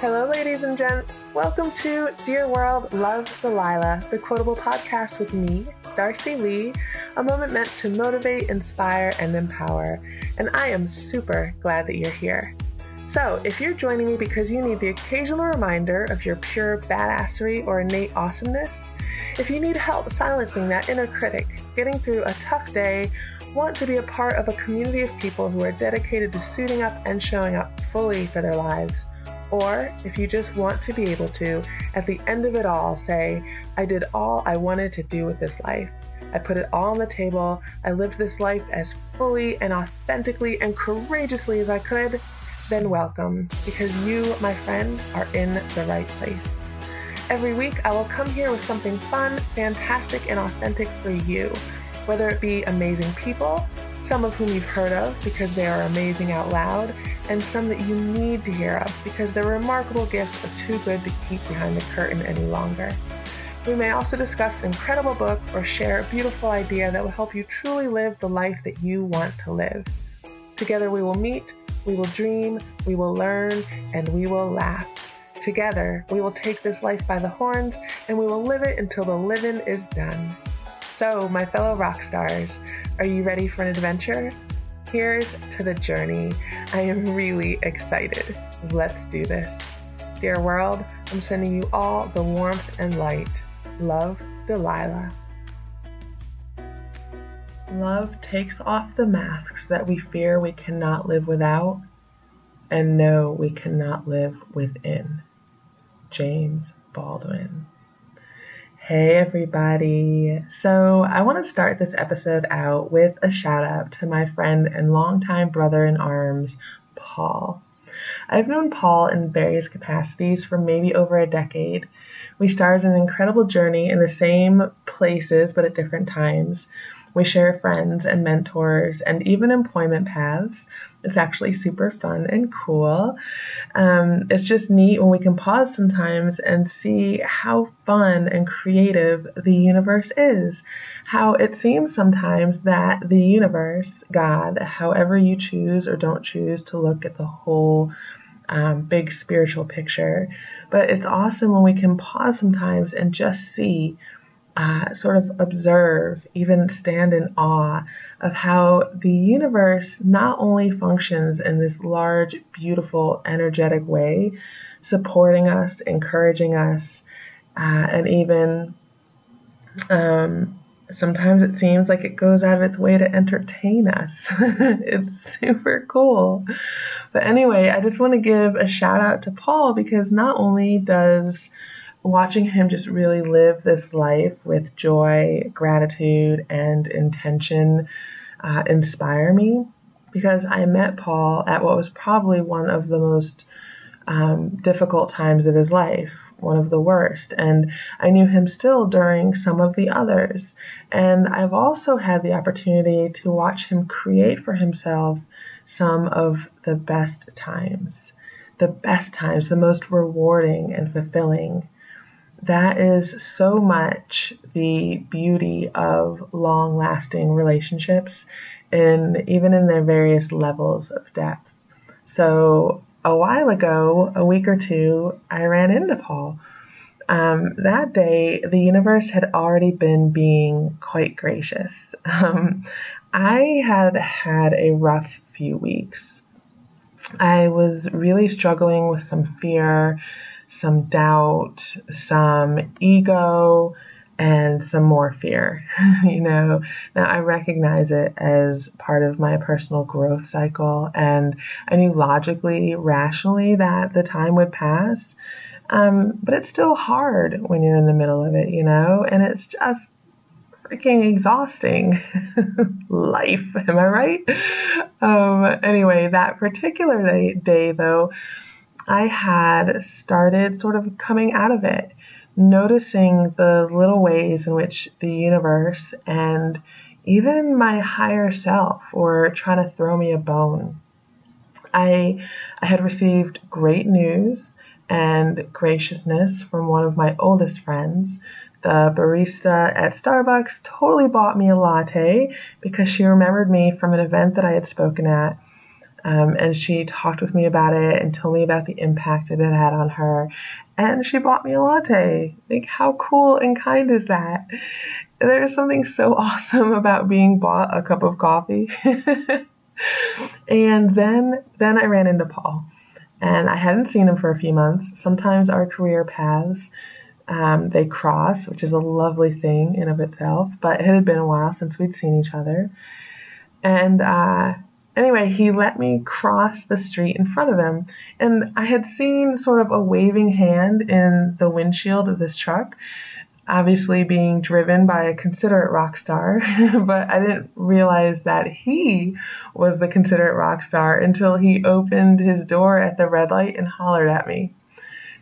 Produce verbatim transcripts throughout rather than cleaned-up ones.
Hello, ladies and gents. Welcome to Dear World, Love Delilah, the quotable podcast with me, Darcy Lee, a moment meant to motivate, inspire, and empower. And I am super glad that you're here. So, if you're joining me because you need the occasional reminder of your pure badassery or innate awesomeness, if you need help silencing that inner critic, getting through a tough day, want to be a part of a community of people who are dedicated to suiting up and showing up fully for their lives, or if you just want to be able to, at the end of it all, say, I did all I wanted to do with this life. I put it all on the table. I lived this life as fully and authentically and courageously as I could. Then welcome, because you, my friend, are in the right place. Every week, I will come here with something fun, fantastic, and authentic for you, whether it be amazing people, some of whom you've heard of because they are amazing out loud, and some that you need to hear of because their remarkable gifts are too good to keep behind the curtain any longer. We may also discuss an incredible book or share a beautiful idea that will help you truly live the life that you want to live. Together we will meet, we will dream, we will learn, and we will laugh. Together we will take this life by the horns and we will live it until the living is done. So, my fellow rock stars, are you ready for an adventure? Here's to the journey. I am really excited. Let's do this. Dear world, I'm sending you all the warmth and light. Love, Delilah. Love takes off the masks that we fear we cannot live without and know we cannot live within. James Baldwin. Hey everybody. So I want to start this episode out with a shout out to my friend and longtime brother in arms, Paul. I've known Paul in various capacities for maybe over a decade. We started an incredible journey in the same places but at different times. We share friends and mentors and even employment paths. It's actually super fun and cool. Um, it's just neat when we can pause sometimes and see how fun and creative the universe is. How it seems sometimes that the universe, God, however you choose or don't choose to look at the whole um, big spiritual picture. But it's awesome when we can pause sometimes and just see Uh, sort of observe, even stand in awe of how the universe not only functions in this large, beautiful, energetic way, supporting us, encouraging us, uh, and even um, sometimes it seems like it goes out of its way to entertain us. It's super cool. But anyway, I just want to give a shout out to Paul because not only does watching him just really live this life with joy, gratitude, and intention uh, inspire me, because I met Paul at what was probably one of the most um, difficult times of his life, one of the worst, and I knew him still during some of the others. And I've also had the opportunity to watch him create for himself some of the best times, the best times, the most rewarding and fulfilling. That is so much the beauty of long-lasting relationships, and even in their various levels of depth. So a while ago, a week or two, I ran into Paul. Um, that day, the universe had already been being quite gracious. Um, I had had a rough few weeks. I was really struggling with some fear, some doubt, some ego, and some more fear, you know. Now, I recognize it as part of my personal growth cycle, and I knew logically, rationally that the time would pass, um, but it's still hard when you're in the middle of it, you know, and it's just freaking exhausting. Life, am I right? Um, anyway, that particular day, day though, I had started sort of coming out of it, noticing the little ways in which the universe and even my higher self were trying to throw me a bone. I, I had received great news and graciousness from one of my oldest friends. The barista at Starbucks totally bought me a latte because she remembered me from an event that I had spoken at. Um, and she talked with me about it and told me about the impact it had had on her. And she bought me a latte. Like, how cool and kind is that? There's something so awesome about being bought a cup of coffee. And then, then I ran into Paul. And I hadn't seen him for a few months. Sometimes our career paths, um, they cross, which is a lovely thing in of itself. But it had been a while since we'd seen each other. And uh, anyway, he let me cross the street in front of him. And I had seen sort of a waving hand in the windshield of this truck, obviously being driven by a considerate rock star, but I didn't realize that he was the considerate rock star until he opened his door at the red light and hollered at me.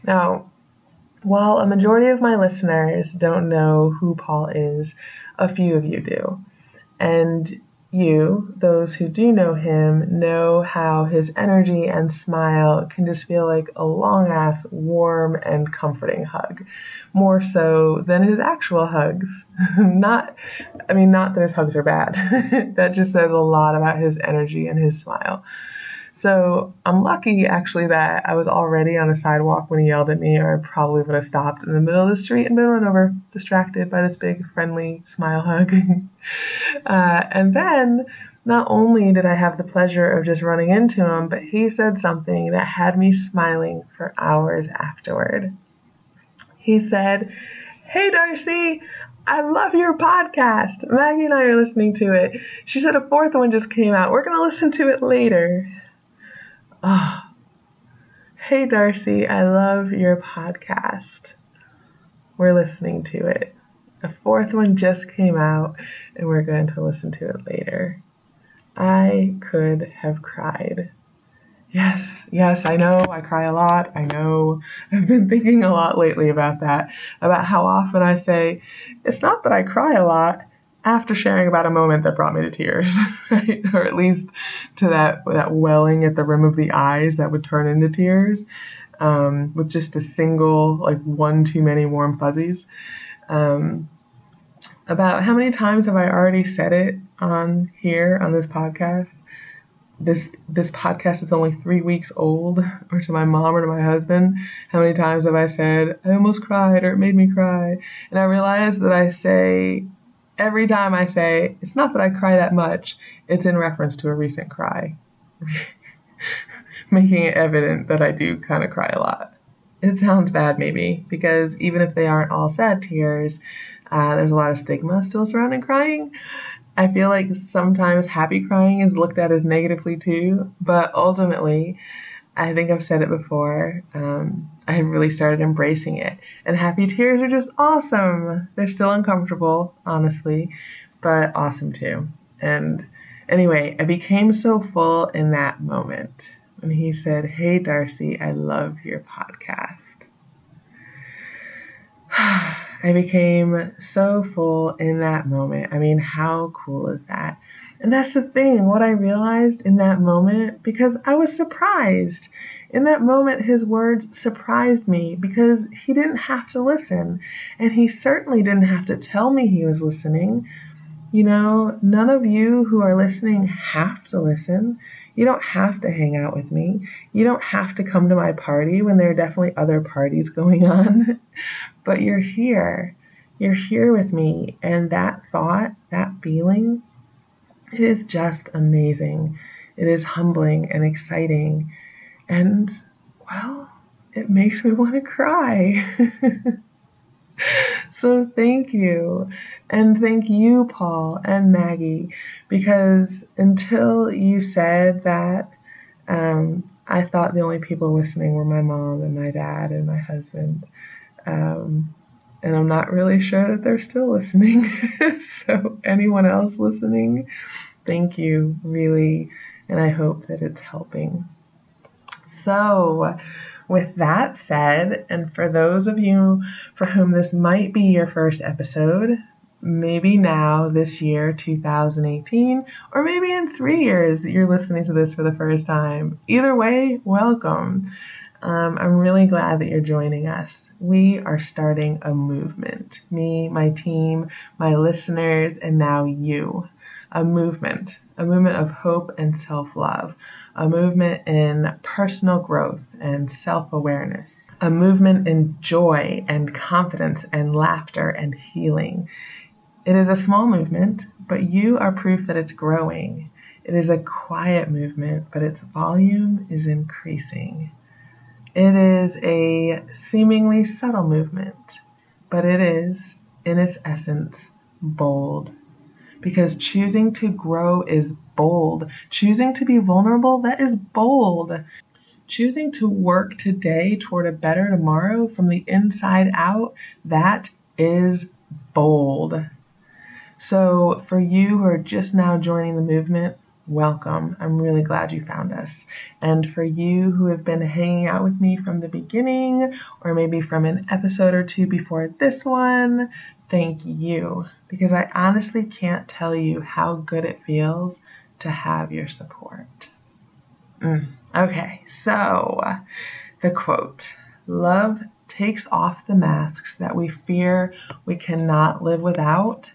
Now, while a majority of my listeners don't know who Paul is, a few of you do. And you, those who do know him, know how his energy and smile can just feel like a long-ass, warm and comforting hug, more so than his actual hugs. Not, I mean, not that his hugs are bad. That just says a lot about his energy and his smile. So I'm lucky, actually, that I was already on a sidewalk when he yelled at me, or I probably would have stopped in the middle of the street and been run over, distracted by this big, friendly smile hug. Uh, and then not only did I have the pleasure of just running into him, but he said something that had me smiling for hours afterward. He said, "Hey, Darcy, I love your podcast. Maggie and I are listening to it. She said a fourth one just came out. We're going to listen to it later." Oh, hey, Darcy, I love your podcast. We're listening to it. A fourth one just came out, and we're going to listen to it later. I could have cried. Yes, yes, I know I cry a lot. I know I've been thinking a lot lately about that, about how often I say, it's not that I cry a lot, after sharing about a moment that brought me to tears, right? Or at least to that that welling at the rim of the eyes that would turn into tears, um, with just a single, like one too many warm fuzzies. Um, about how many times have I already said it on here on this podcast? This this podcast is only three weeks old, or to my mom or to my husband. How many times have I said, I almost cried, or it made me cry? And I realized that I say, every time I say, it's not that I cry that much, it's in reference to a recent cry, making it evident that I do kind of cry a lot. It sounds bad maybe, because even if they aren't all sad tears, uh, there's a lot of stigma still surrounding crying. I feel like sometimes happy crying is looked at as negatively too, but ultimately, I think I've said it before, um, I have really started embracing it. And happy tears are just awesome. They're still uncomfortable, honestly, but awesome too. And anyway, I became so full in that moment when he said, hey, Darcy, I love your podcast. I became so full in that moment. I mean, how cool is that? And that's the thing, what I realized in that moment, because I was surprised. In that moment, his words surprised me because he didn't have to listen. And he certainly didn't have to tell me he was listening. You know, none of you who are listening have to listen. You don't have to hang out with me. You don't have to come to my party when there are definitely other parties going on. But you're here. You're here with me. And that thought, that feeling, it is just amazing. It is humbling and exciting. And, well, it makes me want to cry. So thank you. And thank you, Paul and Maggie, because until you said that, um, I thought the only people listening were my mom and my dad and my husband. Um, and I'm not really sure that they're still listening. So anyone else listening, thank you, really. And I hope that it's helping. So with that said, and for those of you for whom this might be your first episode, maybe now this year, two thousand eighteen, or maybe in three years you're listening to this for the first time. Either way, welcome. Um, I'm really glad that you're joining us. We are starting a movement. Me, my team, my listeners, and now you. A movement. A movement of hope and self-love. a movement in personal growth and self-awareness, a movement in joy and confidence and laughter and healing. It is a small movement, but you are proof that it's growing. It is a quiet movement, but its volume is increasing. It is a seemingly subtle movement, but it is, in its essence, bold. Because choosing to grow is bold. Choosing to be vulnerable, that is bold. Choosing to work today toward a better tomorrow from the inside out, that is bold. So for you who are just now joining the movement, welcome. I'm really glad you found us. And for you who have been hanging out with me from the beginning, or maybe from an episode or two before this one, thank you. Because I honestly can't tell you how good it feels to have your support. Mm. Okay, so the quote, "Love takes off the masks that we fear we cannot live without,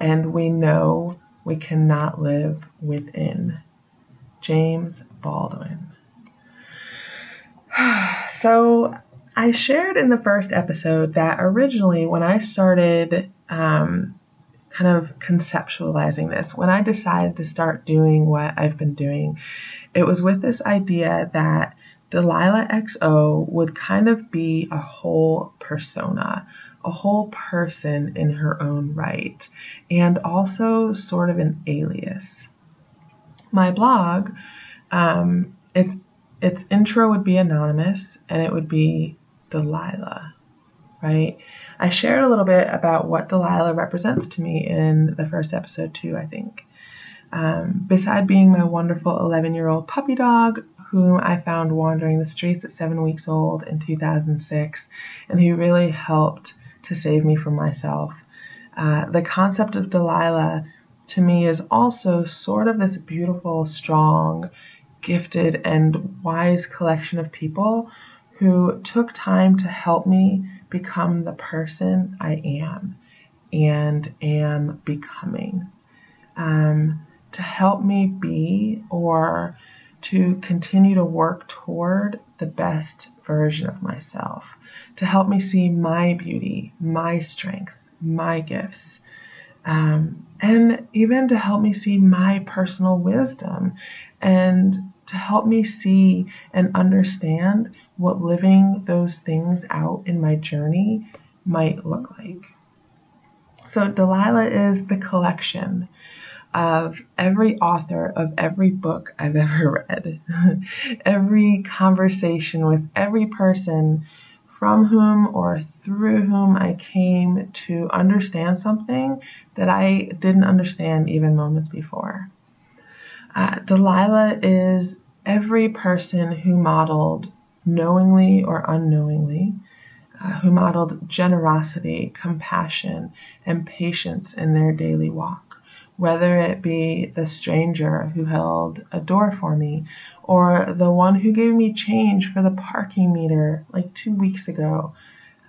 and we know we cannot live within." James Baldwin. So I shared in the first episode that originally when I started um, kind of conceptualizing this, when I decided to start doing what I've been doing, it was with this idea that Delilah X O would kind of be a whole persona, a whole person in her own right, and also sort of an alias. My blog, um, its its intro would be anonymous, and it would be Delilah, right? I shared a little bit about what Delilah represents to me in the first episode too, I think. Um, beside being my wonderful eleven-year-old puppy dog, whom I found wandering the streets at seven weeks old in two thousand six, and who really helped to save me from myself. Uh, the concept of Delilah to me is also sort of this beautiful, strong, gifted, and wise collection of people who took time to help me become the person I am and am becoming, um, to help me be or to continue to work toward the best version of myself, to help me see my beauty, my strength, my gifts, um, and even to help me see my personal wisdom and to help me see and understand what living those things out in my journey might look like. So Delilah is the collection of every author of every book I've ever read, every conversation with every person from whom or through whom I came to understand something that I didn't understand even moments before. Uh, Delilah is every person who modeled, knowingly or unknowingly, uh, who modeled generosity, compassion, and patience in their daily walk. Whether it be the stranger who held a door for me or the one who gave me change for the parking meter like two weeks ago.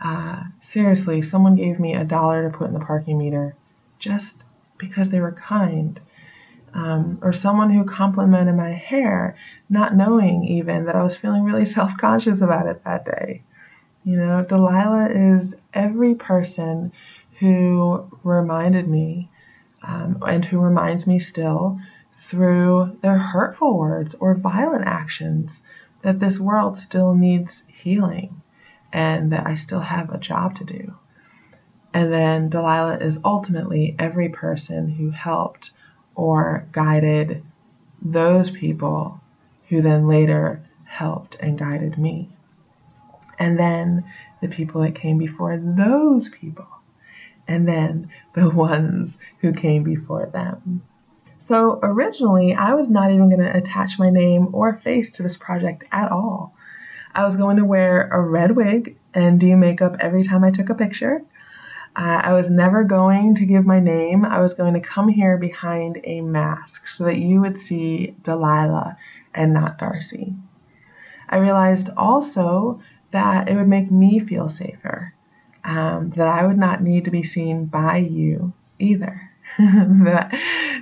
Uh, seriously, someone gave me a dollar to put in the parking meter just because they were kind. Um, or someone who complimented my hair, not knowing even that I was feeling really self-conscious about it that day. You know, Delilah is every person who reminded me Um, and who reminds me still through their hurtful words or violent actions that this world still needs healing and that I still have a job to do. And then Delilah is ultimately every person who helped or guided those people who then later helped and guided me. And then the people that came before those people. And then the ones who came before them. So originally, I was not even going to attach my name or face to this project at all. I was going to wear a red wig and do makeup every time I took a picture. Uh, I was never going to give my name. I was going to come here behind a mask so that you would see Delilah and not Darcy. I realized also that it would make me feel safer. Um, that I would not need to be seen by you either. that,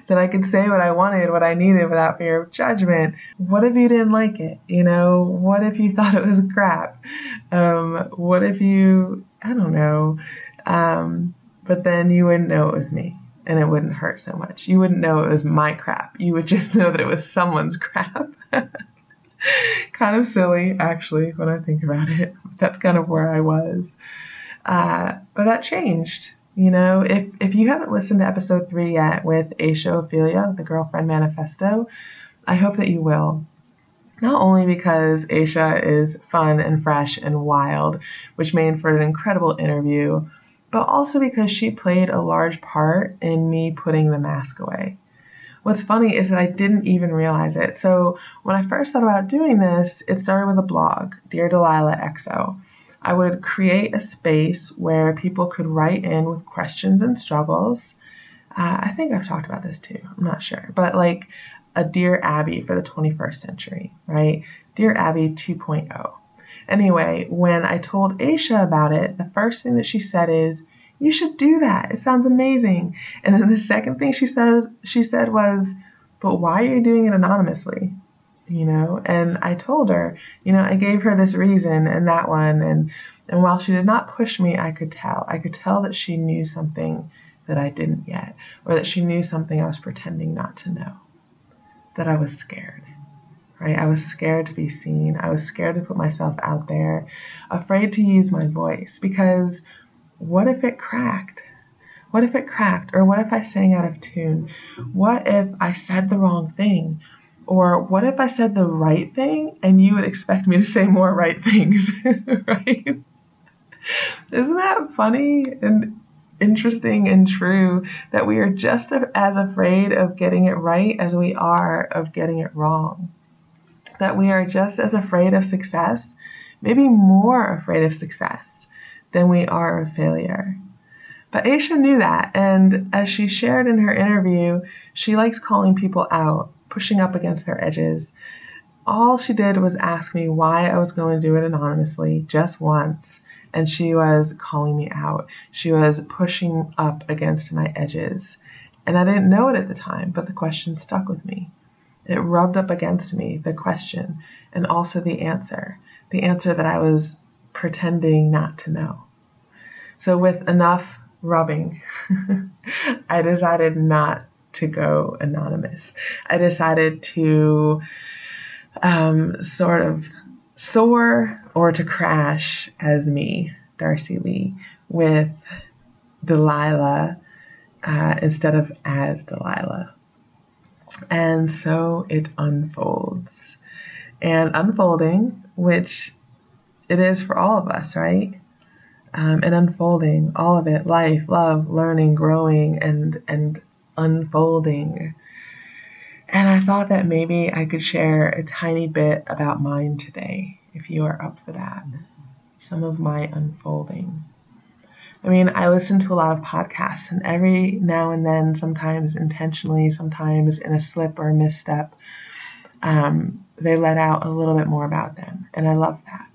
that I could say what I wanted, what I needed without fear of judgment. What if you didn't like it? You know, what if you thought it was crap? Um, what if you, I don't know, um, but then you wouldn't know it was me and it wouldn't hurt so much. You wouldn't know it was my crap. You would just know that it was someone's crap. Kind of silly, actually, when I think about it. That's kind of where I was. Uh, but that changed. You know, if, if you haven't listened to episode three yet with Aisha Ophelia, the Girlfriend Manifesto, I hope that you will. Not only because Aisha is fun and fresh and wild, which made for an incredible interview, but also because she played a large part in me putting the mask away. What's funny is that I didn't even realize it. So when I first thought about doing this, it started with a blog, Dear Delilah X O. I would create a space where people could write in with questions and struggles. Uh, I think I've talked about this too. I'm not sure. But like a Dear Abby for the twenty-first century, right? Dear Abby two point oh. Anyway, when I told Aisha about it, the first thing that she said is, "You should do that. It sounds amazing." And then the second thing she says, she said was, "But why are you doing it anonymously?" You know, and I told her, you know, I gave her this reason and that one. And, and while she did not push me, I could tell. I could tell that she knew something that I didn't yet, or that she knew something I was pretending not to know, that I was scared, right? I was scared to be seen. I was scared to put myself out there, afraid to use my voice, because what if it cracked? What if it cracked? Or what if I sang out of tune? What if I said the wrong thing? Or what if I said the right thing and you would expect me to say more right things, right? Isn't that funny and interesting and true that we are just as afraid of getting it right as we are of getting it wrong? That we are just as afraid of success, maybe more afraid of success than we are of failure. But Aisha knew that, and as she shared in her interview, she likes calling people out, pushing up against their edges. All she did was ask me why I was going to do it anonymously just once, and she was calling me out. She was pushing up against my edges, and I didn't know it at the time, but the question stuck with me. It rubbed up against me, the question, and also the answer, the answer that I was pretending not to know. So with enough rubbing, I decided not to go anonymous. I decided to um, sort of soar or to crash as me, Darcy Lee, with Delilah uh, instead of as Delilah. And so it unfolds. And unfolding, which it is for all of us, right? Um, and unfolding, all of it, life, love, learning, growing, and and unfolding. And I thought that maybe I could share a tiny bit about mine today, if you are up for that. Some of my unfolding. I mean, I listen to a lot of podcasts, and every now and then, sometimes intentionally, sometimes in a slip or a misstep, um, they let out a little bit more about them. And I love that.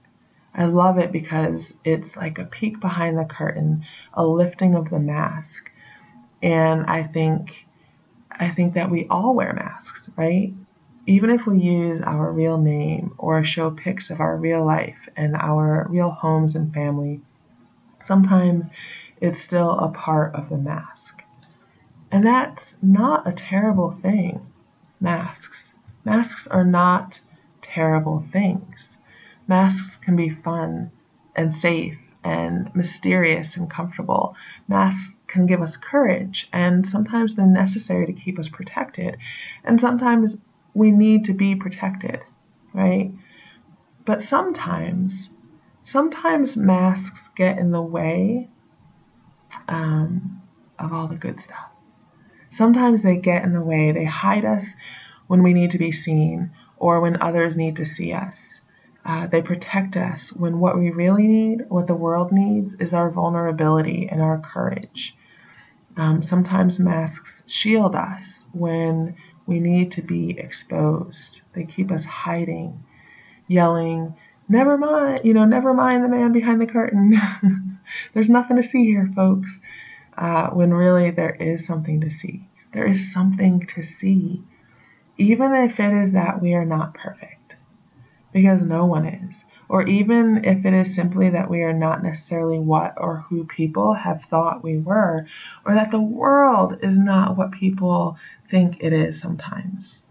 I love it because it's like a peek behind the curtain, a lifting of the mask. And I think, I think that we all wear masks, right? Even if we use our real name or show pics of our real life and our real homes and family, sometimes it's still a part of the mask. And that's not a terrible thing, masks. Masks are not terrible things. Masks can be fun and safe and mysterious and comfortable. Masks can give us courage, and sometimes they're necessary to keep us protected. And sometimes we need to be protected, right? But sometimes, sometimes masks get in the way um, of all the good stuff. Sometimes they get in the way. They hide us when we need to be seen or when others need to see us. Uh, they protect us when what we really need, what the world needs, is our vulnerability and our courage. Um, sometimes masks shield us when we need to be exposed. They keep us hiding, yelling, never mind, you know, never mind the man behind the curtain. There's nothing to see here, folks, uh, when really there is something to see. There is something to see, even if it is that we are not perfect, because no one is, or even if it is simply that we are not necessarily what or who people have thought we were, or that the world is not what people think it is sometimes.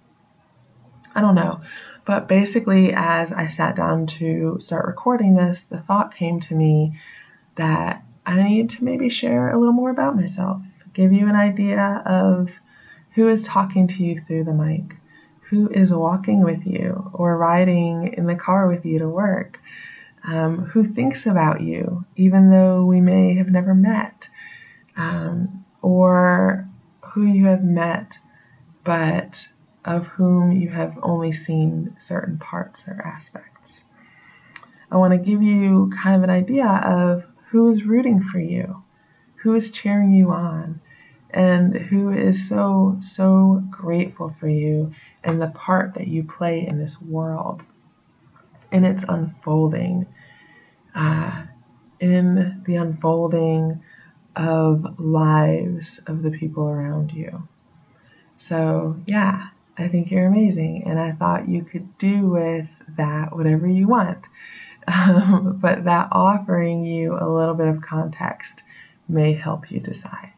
I don't know. But basically, as I sat down to start recording this, the thought came to me that I need to maybe share a little more about myself, give you an idea of who is talking to you through the mic, who is walking with you or riding in the car with you to work, um, who thinks about you, even though we may have never met, um, or who you have met, but of whom you have only seen certain parts or aspects. I want to give you kind of an idea of who is rooting for you, who is cheering you on, and who is so, so grateful for you and the part that you play in this world, in its unfolding, uh, in the unfolding of lives of the people around you. So, yeah. I think you're amazing, and I thought you could do with that whatever you want. Um, but that offering you a little bit of context may help you decide.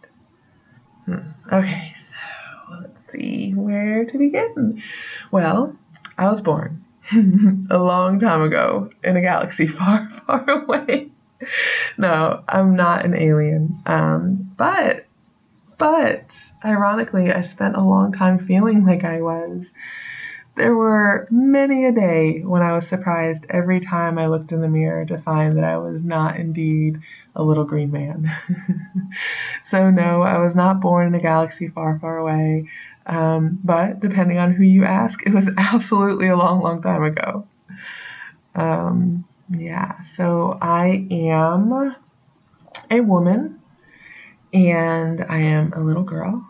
Hmm. Okay, so let's see where to begin. Well, I was born a long time ago in a galaxy far, far away. No, I'm not an alien, um, but... But, ironically, I spent a long time feeling like I was. There were many a day when I was surprised every time I looked in the mirror to find that I was not indeed a little green man. So, no, I was not born in a galaxy far, far away. Um, but, depending on who you ask, it was absolutely a long, long time ago. Um, yeah, so I am a woman. And I am a little girl.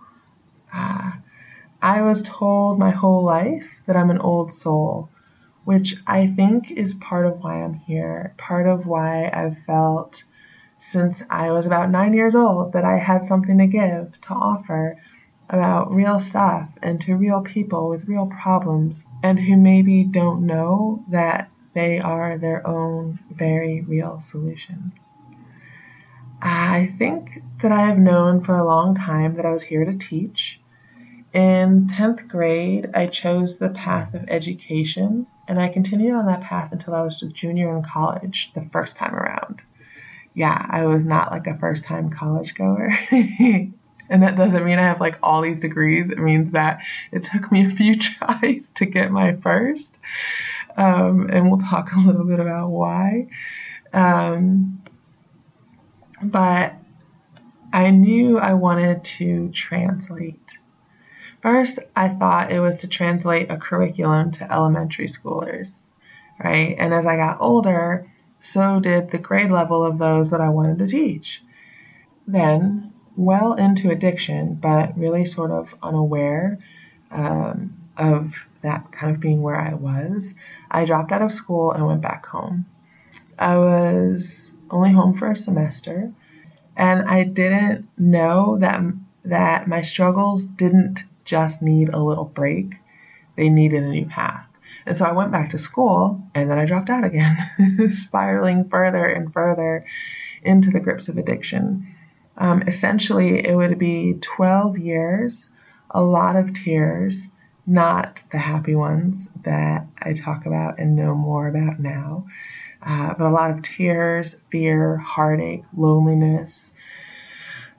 Uh, I was told my whole life that I'm an old soul, which I think is part of why I'm here, part of why I've felt since I was about nine years old that I had something to give, to offer about real stuff and to real people with real problems and who maybe don't know that they are their own very real solution. I think that I have known for a long time that I was here to teach. In tenth grade, I chose the path of education, and I continued on that path until I was a junior in college the first time around. Yeah, I was not like a first-time college goer. And that doesn't mean I have like all these degrees. It means that it took me a few tries to get my first. Um, and we'll talk a little bit about why. Um... But I knew I wanted to translate. First, I thought it was to translate a curriculum to elementary schoolers, right? And as I got older, so did the grade level of those that I wanted to teach. Then, well into addiction, but really sort of unaware um, of that kind of being where I was, I dropped out of school and went back home. I was only home for a semester, and I didn't know that that my struggles didn't just need a little break. They needed a new path. And so I went back to school, and then I dropped out again, spiraling further and further into the grips of addiction. Um, essentially, it would be twelve years, a lot of tears, not the happy ones that I talk about and know more about now. Uh, but a lot of tears, fear, heartache, loneliness,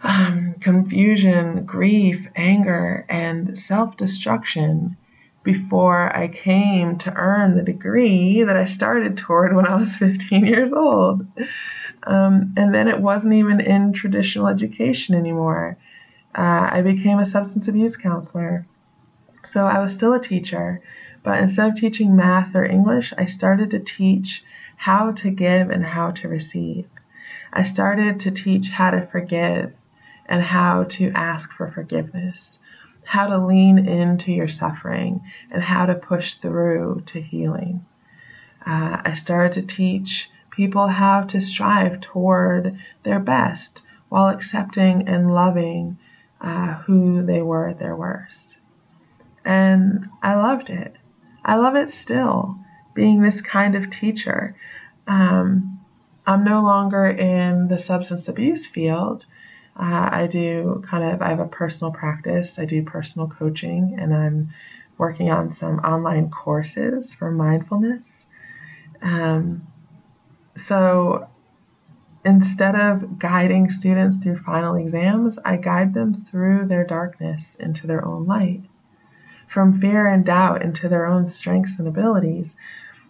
um, confusion, grief, anger, and self-destruction before I came to earn the degree that I started toward when I was fifteen years old. Um, and then it wasn't even in traditional education anymore. Uh, I became a substance abuse counselor. So I was still a teacher, but instead of teaching math or English, I started to teach how to give and how to receive. I started to teach how to forgive and how to ask for forgiveness, how to lean into your suffering and how to push through to healing. Uh, I started to teach people how to strive toward their best while accepting and loving uh, who they were at their worst. And I loved it. I love it still, being this kind of teacher. Um, I'm no longer in the substance abuse field. Uh, I do kind of, I have a personal practice. I do personal coaching, and I'm working on some online courses for mindfulness. Um, so instead of guiding students through final exams, I guide them through their darkness into their own light, from fear and doubt into their own strengths and abilities,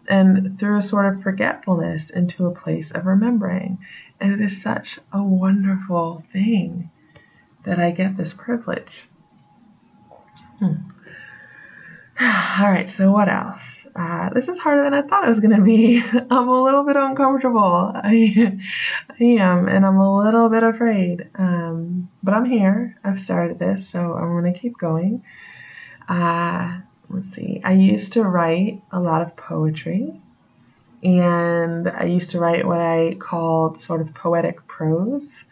and through a sort of forgetfulness into a place of remembering. And it is such a wonderful thing that I get this privilege. Hmm. All right, so what else? Uh, this is harder than I thought it was going to be. I'm a little bit uncomfortable. I, I am, and I'm a little bit afraid. Um, but I'm here. I've started this, so I'm going to keep going. Uh, let's see. I used to write a lot of poetry, and I used to write what I called sort of poetic prose,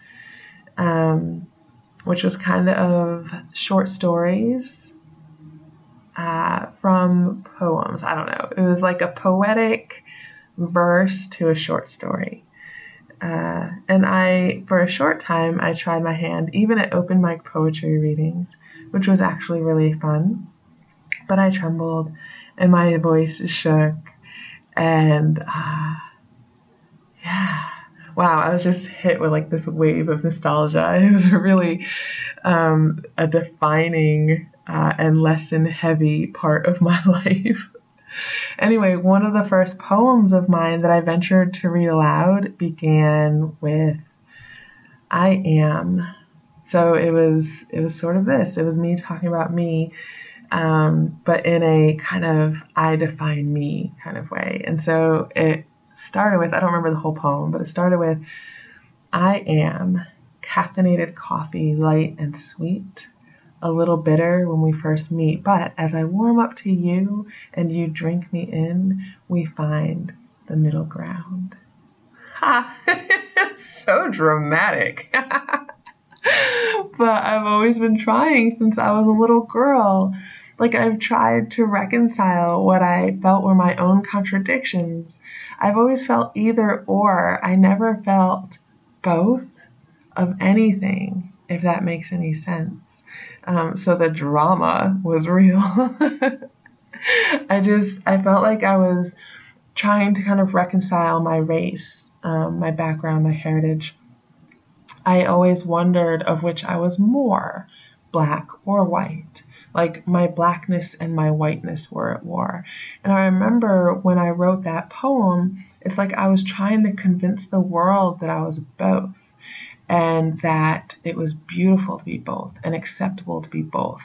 um, which was kind of short stories uh, from poems. I don't know. It was like a poetic verse to a short story. Uh, and I, for a short time, I tried my hand even at open mic poetry readings, which was actually really fun. But I trembled, and my voice shook. And, uh, yeah, wow, I was just hit with like this wave of nostalgia. It was a really um, a defining uh, and lesson-heavy part of my life. Anyway, one of the first poems of mine that I ventured to read aloud began with, "I am." So it was, it was sort of this. It was me talking about me. Um, but in a kind of I define me kind of way. And so it started with, I don't remember the whole poem, but it started with, "I am caffeinated coffee, light and sweet, a little bitter when we first meet. But as I warm up to you and you drink me in, we find the middle ground." Ha! So dramatic. But I've always been trying since I was a little girl. Like, I've tried to reconcile what I felt were my own contradictions. I've always felt either or. I never felt both of anything, if that makes any sense. Um, so the drama was real. I just, I felt like I was trying to kind of reconcile my race, um, my background, my heritage. I always wondered of which I was more, black or white. Like, my blackness and my whiteness were at war. And I remember when I wrote that poem, it's like I was trying to convince the world that I was both, and that it was beautiful to be both and acceptable to be both,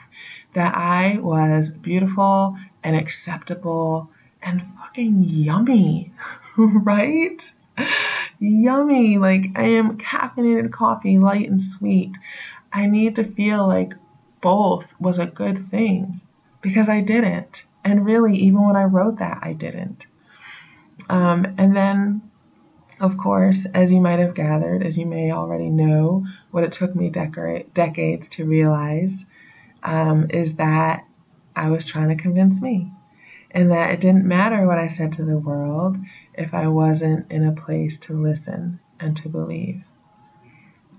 that I was beautiful and acceptable and fucking yummy, right? Yummy. Like, I am caffeinated coffee, light and sweet. I need to feel like both was a good thing, because I didn't. And really, even when I wrote that, I didn't. Um, and then, of course, as you might have gathered, as you may already know, what it took me decor- decades to realize um, is that I was trying to convince me, and that it didn't matter what I said to the world if I wasn't in a place to listen and to believe.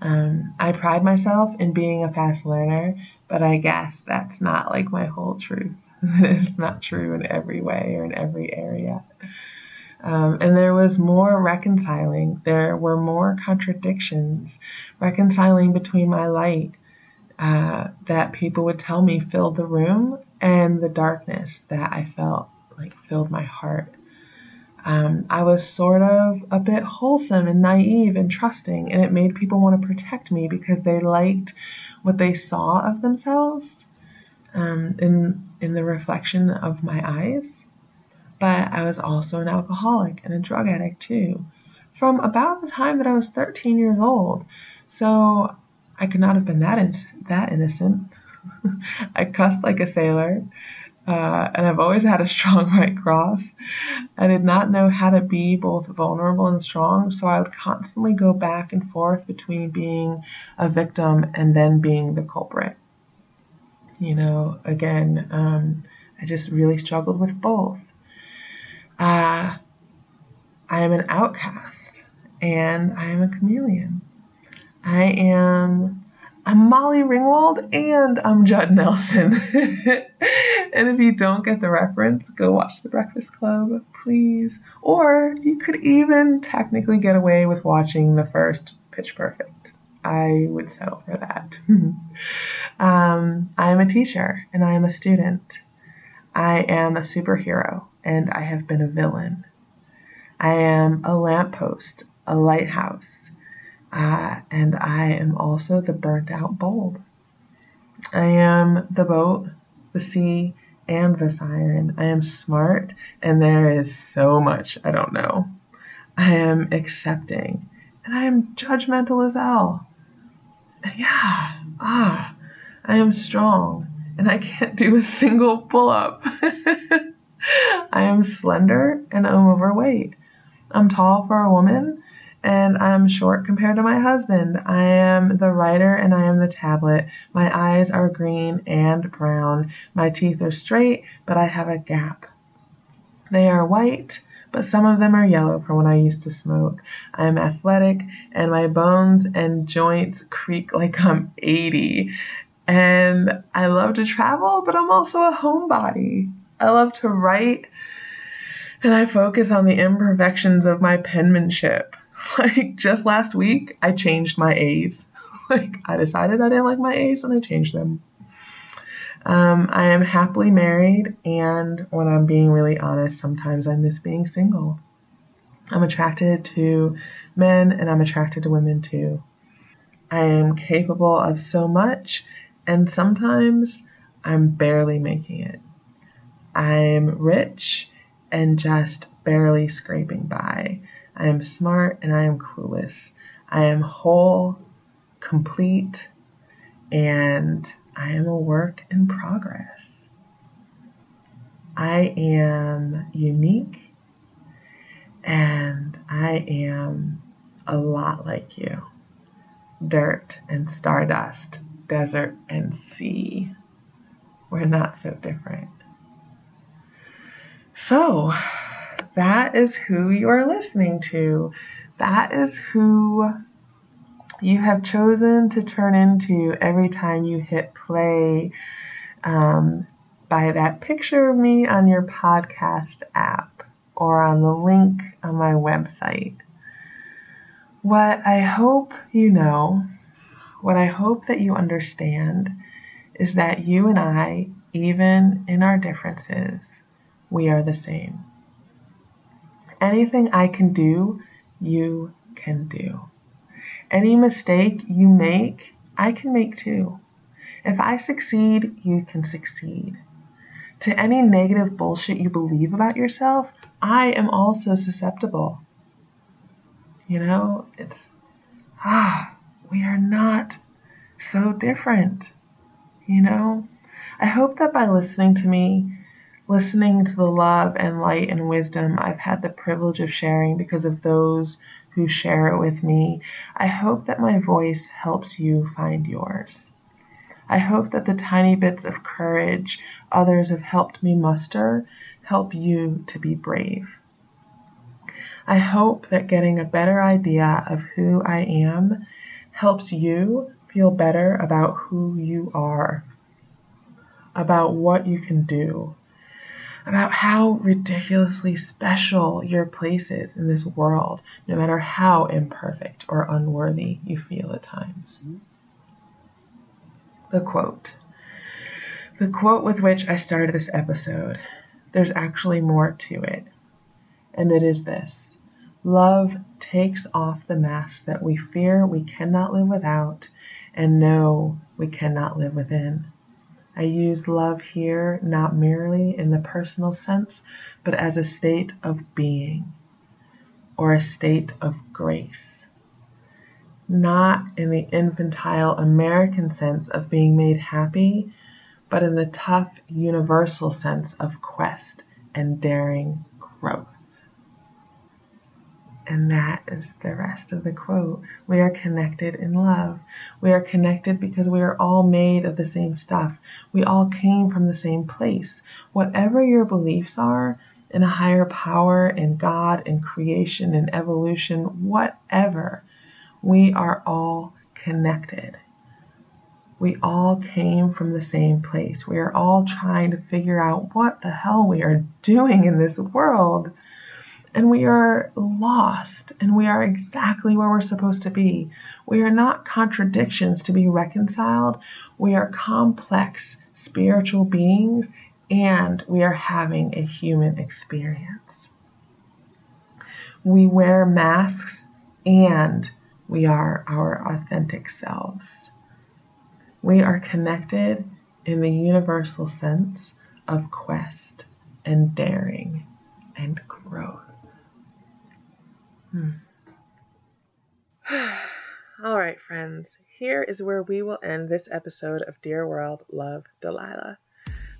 Um, I pride myself in being a fast learner, but I guess that's not like my whole truth. It's not true in every way or in every area. Um, and there was more reconciling. There were more contradictions, reconciling between my light uh, that people would tell me filled the room and the darkness that I felt like filled my heart. Um, I was sort of a bit wholesome and naive and trusting, and it made people want to protect me because they liked what they saw of themselves um, in, in the reflection of my eyes. But I was also an alcoholic and a drug addict too, from about the time that I was thirteen years old. So I could not have been that, in- that innocent. I cussed like a sailor. uh, and I've always had a strong right cross. I did not know how to be both vulnerable and strong, so I would constantly go back and forth between being a victim and then being the culprit. You know, again, um, I just really struggled with both. Uh, I am an outcast, and I am a chameleon. I am... I'm Molly Ringwald and I'm Judd Nelson. And if you don't get the reference, go watch The Breakfast Club, please. Or you could even technically get away with watching the first Pitch Perfect. I would settle for that. um, I am a teacher and I am a student. I am a superhero and I have been a villain. I am a lamppost, a lighthouse. Uh, and I am also the burnt out bulb. I am the boat, the sea, and the siren. I am smart, and there is so much I don't know. I am accepting, and I am judgmental as hell. Yeah, ah, I am strong, and I can't do a single pull-up. I am slender, and I'm overweight. I'm tall for a woman, and I'm short compared to my husband. I am the writer and I am the tablet. My eyes are green and brown. My teeth are straight, but I have a gap. They are white, but some of them are yellow from when I used to smoke. I am athletic, and my bones and joints creak like I'm eighty. And I love to travel, but I'm also a homebody. I love to write, and I focus on the imperfections of my penmanship. Like, just last week, I changed my A's. Like, I decided I didn't like my A's, and I changed them. Um, I am happily married, and when I'm being really honest, sometimes I miss being single. I'm attracted to men, and I'm attracted to women, too. I am capable of so much, and sometimes I'm barely making it. I'm rich and just barely scraping by. I am smart and I am clueless. I am whole, complete, and I am a work in progress. I am unique and I am a lot like you. Dirt and stardust, desert and sea. We're not so different. So, that is who you are listening to. That is who you have chosen to turn into every time you hit play um, by that picture of me on your podcast app or on the link on my website. What I hope you know, what I hope that you understand is that you and I, even in our differences, we are the same. Anything I can do, you can do. Any mistake you make, I can make too. If I succeed, you can succeed. To any negative bullshit you believe about yourself, I am also susceptible. You know, it's, ah, we are not so different. You know, I hope that by listening to me, listening to the love and light and wisdom I've had the privilege of sharing because of those who share it with me, I hope that my voice helps you find yours. I hope that the tiny bits of courage others have helped me muster help you to be brave. I hope that getting a better idea of who I am helps you feel better about who you are, about what you can do, about how ridiculously special your place is in this world, no matter how imperfect or unworthy you feel at times. The quote. The quote with which I started this episode. There's actually more to it. And it is this. Love takes off the mask that we fear we cannot live without and know we cannot live within. I use love here not merely in the personal sense, but as a state of being or a state of grace. Not in the infantile American sense of being made happy, but in the tough, universal sense of quest and daring growth. And that is the rest of the quote. We are connected in love. We are connected because we are all made of the same stuff. We all came from the same place. Whatever your beliefs are, in a higher power, in God, in creation, in evolution, whatever, we are all connected. We all came from the same place. We are all trying to figure out what the hell we are doing in this world. And we are lost, and we are exactly where we're supposed to be. We are not contradictions to be reconciled. We are complex spiritual beings, and we are having a human experience. We wear masks, and we are our authentic selves. We are connected in the universal sense of quest and daring and growth. Hmm. All right, friends, here is where we will end this episode of Dear World, Love, Delilah.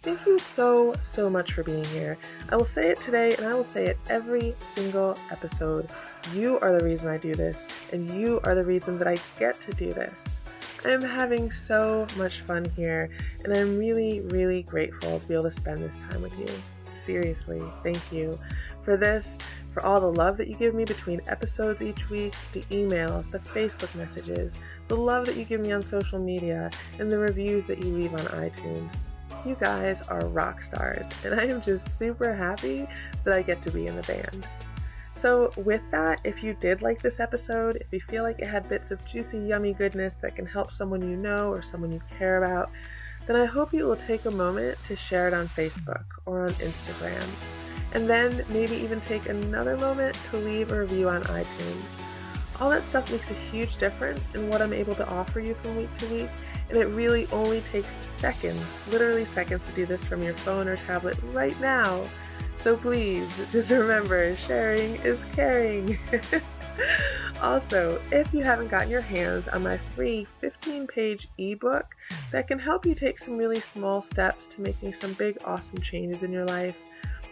Thank you so, so much for being here. I will say it today, and I will say it every single episode. You are the reason I do this, and you are the reason that I get to do this. I'm having so much fun here, and I'm really, really grateful to be able to spend this time with you. Seriously, thank you for this, for all the love that you give me between episodes each week, the emails, the Facebook messages, the love that you give me on social media, and the reviews that you leave on iTunes. You guys are rock stars, and I am just super happy that I get to be in the band. So with that, if you did like this episode, if you feel like it had bits of juicy, yummy goodness that can help someone you know or someone you care about, then I hope you will take a moment to share it on Facebook or on Instagram. And then maybe even take another moment to leave a review on iTunes. All that stuff makes a huge difference in what I'm able to offer you from week to week, and it really only takes seconds, literally seconds, to do this from your phone or tablet right now. So please, just remember, sharing is caring. Also, if you haven't gotten your hands on my free fifteen page ebook that can help you take some really small steps to making some big, awesome changes in your life,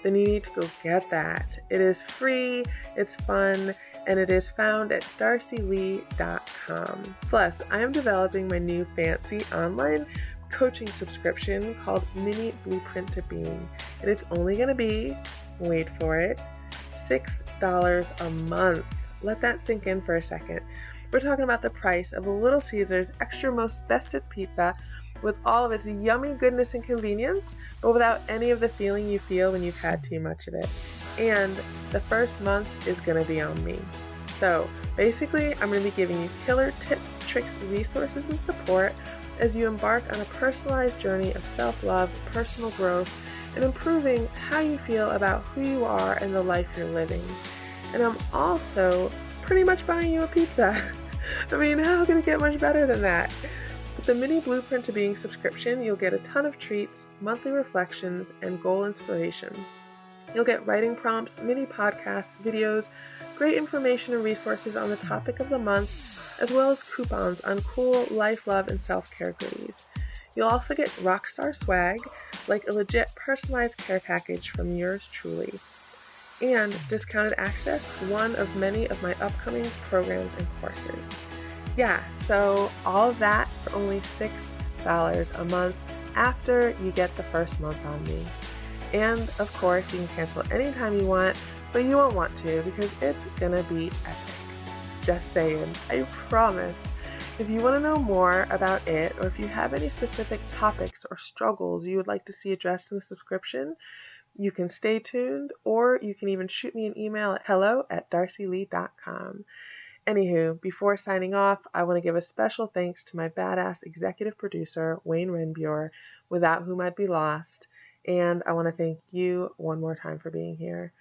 then you need to go get that. It is free, it's fun, and it is found at darcy lee dot com. Plus, I am developing my new fancy online coaching subscription called Mini Blueprint to Being, and it's only going to be, wait for it, six dollars a month. Let that sink in for a second. We're talking about the price of Little Caesar's Extra Most Bestest Pizza, with all of its yummy goodness and convenience, but without any of the feeling you feel when you've had too much of it. And the first month is going to be on me. So basically, I'm going to be giving you killer tips, tricks, resources, and support as you embark on a personalized journey of self-love, personal growth, and improving how you feel about who you are and the life you're living. And I'm also pretty much buying you a pizza. I mean, how can it get much better than that? With the Mini Blueprint to Being subscription, you'll get a ton of treats, monthly reflections, and goal inspiration. You'll get writing prompts, mini podcasts, videos, great information and resources on the topic of the month, as well as coupons on cool life, love, and self-care goodies. You'll also get rockstar swag, like a legit personalized care package from yours truly, and discounted access to one of many of my upcoming programs and courses. Yeah, so all of that for only six dollars a month after you get the first month on me. And of course, you can cancel anytime you want, but you won't want to because it's gonna be epic. Just saying, I promise. If you want to know more about it, or if you have any specific topics or struggles you would like to see addressed in the subscription, you can stay tuned, or you can even shoot me an email at hello at darcy lee dot com. Anywho, before signing off, I want to give a special thanks to my badass executive producer, Wayne Renbure, without whom I'd be lost, and I want to thank you one more time for being here.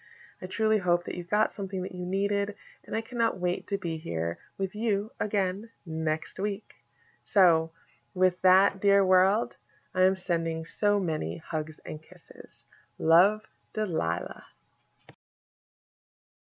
I truly hope that you got something that you needed, and I cannot wait to be here with you again next week. So, with that, dear world, I am sending so many hugs and kisses. Love, Delilah.